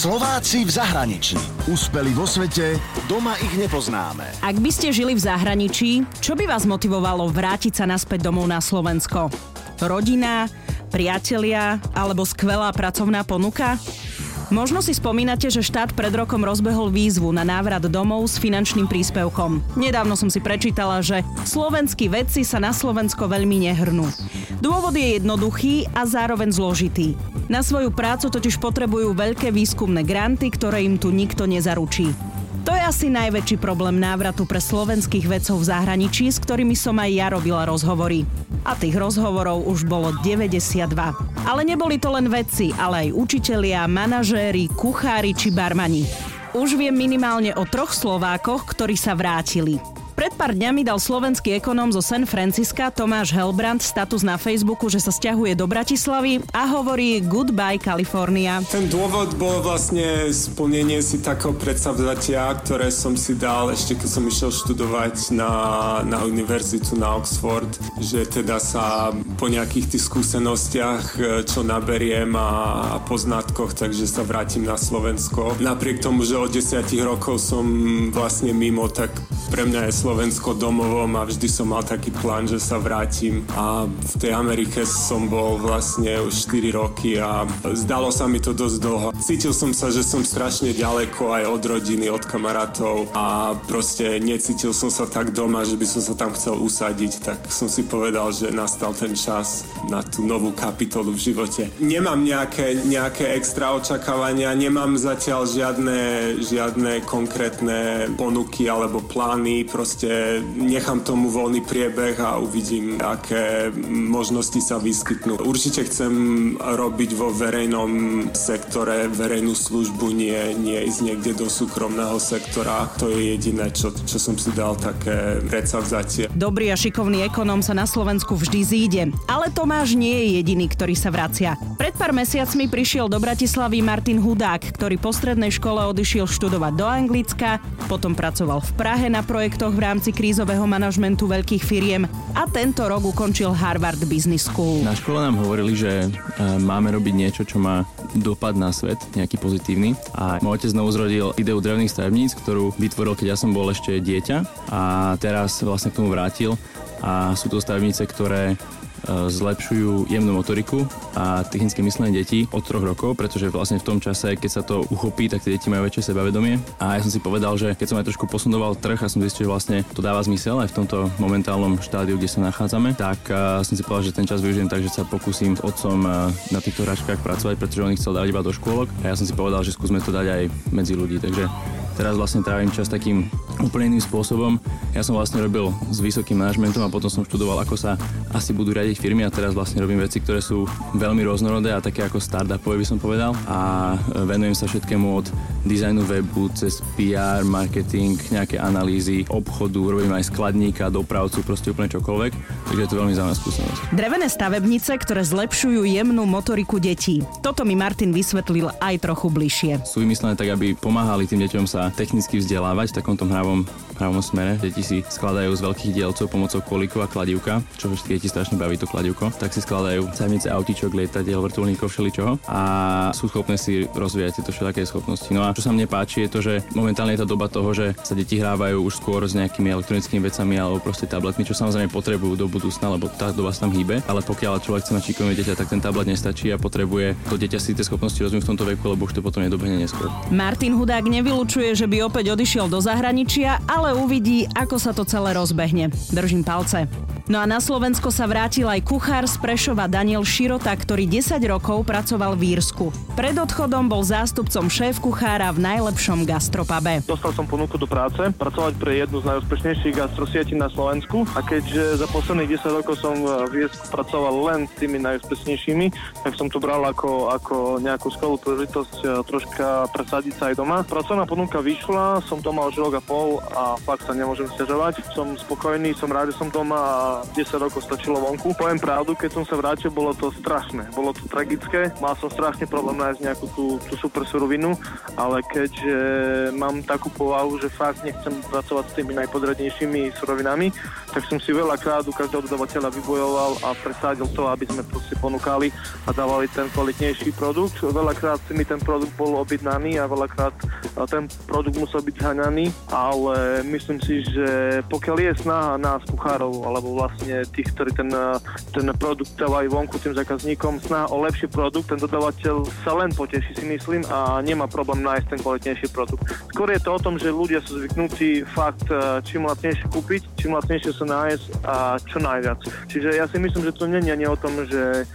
Slováci v zahraničí. Úspeli vo svete, doma ich nepoznáme. Ak by ste žili v zahraničí, čo by vás motivovalo vrátiť sa naspäť domov na Slovensko? Rodina, priatelia alebo skvelá pracovná ponuka? Možno si spomínate, že štát pred rokom rozbehol výzvu na návrat domov s finančným príspevkom. Nedávno som si prečítala, že slovenskí vedci sa na Slovensko veľmi nehrnú. Dôvod je jednoduchý a zároveň zložitý. Na svoju prácu totiž potrebujú veľké výskumné granty, ktoré im tu nikto nezaručí. To je asi najväčší problém návratu pre slovenských vedcov v zahraničí, s ktorými som aj ja robila rozhovory. A tých rozhovorov už bolo 92. Ale neboli to len vedci, ale aj učitelia, manažéri, kuchári či barmani. Už viem minimálne o 3 Slovákoch, ktorí sa vrátili. Pred pár dňami dal slovenský ekonóm zo San Francisca Tomáš Helbrandt status na Facebooku, že sa sťahuje do Bratislavy a hovorí Goodbye California. Ten dôvod bol vlastne splnenie si takého predsavzatia, ktoré som si dal ešte keď som išiel študovať na univerzitu na Oxford, že teda sa po nejakých tých skúsenostiach, čo naberiem a poznatkoch, takže sa vrátim na Slovensko. Napriek tomu, že od 10 rokov som vlastne mimo, tak pre mňa je Slovensko domovom a vždy som mal taký plán, že sa vrátim a v tej Amerike som bol vlastne už 4 roky a zdalo sa mi to dosť dlho. Cítil som sa, že som strašne ďaleko aj od rodiny, od kamarátov a proste necítil som sa tak doma, že by som sa tam chcel usadiť, tak som si povedal, že nastal ten čas na tú novú kapitolu v živote. Nemám nejaké extra očakávania, nemám zatiaľ žiadne konkrétne ponuky alebo plány, proste nechám tomu voľný priebeh a uvidím, aké možnosti sa vyskytnú. Určite chcem robiť vo verejnom sektore verejnú službu, nie ísť niekde do súkromného sektora. To je jediné, čo som si dal také predsavzatie. Dobrý a šikovný ekonóm sa na Slovensku vždy zíde, ale Tomáš nie je jediný, ktorý sa vracia. Pred pár mesiacmi prišiel do Bratislavy Martin Hudák, ktorý po strednej škole odišiel študovať do Anglicka, potom pracoval v Prahe na projektoch v rámci krízového manažmentu veľkých firiem a tento rok ukončil Harvard Business School. Na škole nám hovorili, že máme robiť niečo, čo má dopad na svet, nejaký pozitívny. A môj otec znovu zrodil ideu drevných stavebníc, ktorú vytvoril, keď ja som bol ešte dieťa a teraz vlastne k tomu vrátil a sú to stavebnice, ktoré zlepšujú jemnú motoriku a technické myslenie detí od 3 rokov, pretože vlastne v tom čase, keď sa to uchopí, tak tie deti majú väčšie sebavedomie. A ja som si povedal, že keď som aj trošku posunoval trh a som zistil, že vlastne to dáva zmysel aj v tomto momentálnom štádiu, kde sa nachádzame, tak som si povedal, že ten čas využijem tak, že sa pokúsim s otcom na týchto hračkách pracovať, pretože on ich chcel dávať iba do škôlok a ja som si povedal, že skúsme to dať aj medzi ľudí, takže teraz vlastne trávim čas takým úplne iným spôsobom. Ja som vlastne robil s vysokým manažmentom a potom som študoval, ako sa asi budú riadiť firmy a teraz vlastne robím veci, ktoré sú veľmi rôznorodé a také ako startupové by som povedal a venujem sa všetkému od dizajnu webu cez PR, marketing, nejaké analýzy, obchodu, robím aj skladníka, dopravcu, proste úplne čokoľvek, takže je to veľmi zaujímavá skúsenosť. Drevené stavebnice, ktoré zlepšujú jemnú motoriku detí. Toto mi Martin vysvetlil aj trochu bližšie. Sú vymyslené tak, aby pomáhali tým deťom sa technicky vzdelávať v takomto hravom smere. Deti si skladajú z veľkých dielcov pomocou kolíkov a kladívka, čo všetky deti strašne baví to kladívko. Tak si skladajú stavebnice autíčok, lietadiel, vrtuľníkov, všeličoho a sú schopné si rozvíjať tieto všetky schopnosti. No a čo sa mne páči je to, že momentálne je tá doba toho, že sa deti hrávajú už skôr s nejakými elektronickými vecami alebo proste tabletmi, čo samozrejme potrebujú do budúcna, lebo tá doba sa tam hýbe, ale pokiaľ človek chce mať šikovné dieťa, tak ten tablet nestačí a potrebuje to dieťa si tie schopnosti rozvinúť v tomto veku, lebo už to potom nedobehne neskôr. Martin Hudák nevylučuje, že by opäť odišiel do zahraničia, ale uvidí, ako sa to celé rozbehne. Držím palce. No a na Slovensko sa vrátil aj kuchár z Prešova Daniel Širota, ktorý 10 rokov pracoval v Írsku. Pred odchodom bol zástupcom šéf-kuchára v najlepšom gastropube. Dostal som ponuku do práce, pracovať pre jednu z najúspešnejších gastrosietí na Slovensku a keďže za posledných 10 rokov som v Írsku pracoval len s tými najúspešnejšími, tak som to bral ako nejakú skvelú príležitosť troška presadiť sa aj doma. Pracovná ponuka skúška vyšla, som to mal už rok a pol a fakt sa nemôžem sťažovať. Som spokojný, som rád, že som doma a 10 rokov stačilo vonku. Poviem pravdu, keď som sa vrátil, bolo to strašné, bolo to tragické. Mal som strašne problém nájsť nejakú tú super surovinu, ale keďže mám takú povahu, že fakt nechcem pracovať s tými najpodradnejšími surovinami, tak som si veľakrát u každého dodavateľa vybojoval a presádil to, aby sme proste ponúkali a dávali ten kvalitnejší produkt. Veľakrát mi ten produkt bol objednaný a veľakrát ten produkt musel byť zhaňaný, ale myslím si, že pokiaľ je snaha nás kuchárov, alebo vlastne tých, ktorí ten produkt dávajú vonku tým zákazníkom, snaha o lepší produkt, ten dodavateľ sa len poteší, si myslím, a nemá problém nájsť ten kvalitnejší produkt. Skôr je to o tom, že ľudia sú zvyknutí fakt čím lacnejšie kúpiť, čím lacnejšie sa nájsť a čo najviac. Čiže ja si myslím, že to nie je ani o tom, že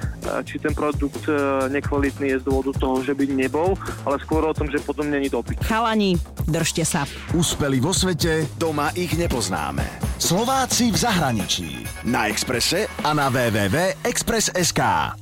či ten produkt nekvalitný je z dôvodu toho, že by nebol, ale skôr o tom, že potom nie je dopyt. Chalani, držte sa. Úspeli vo svete, doma ich nepoznáme. Slováci v zahraničí. Na Expresse a na www.express.sk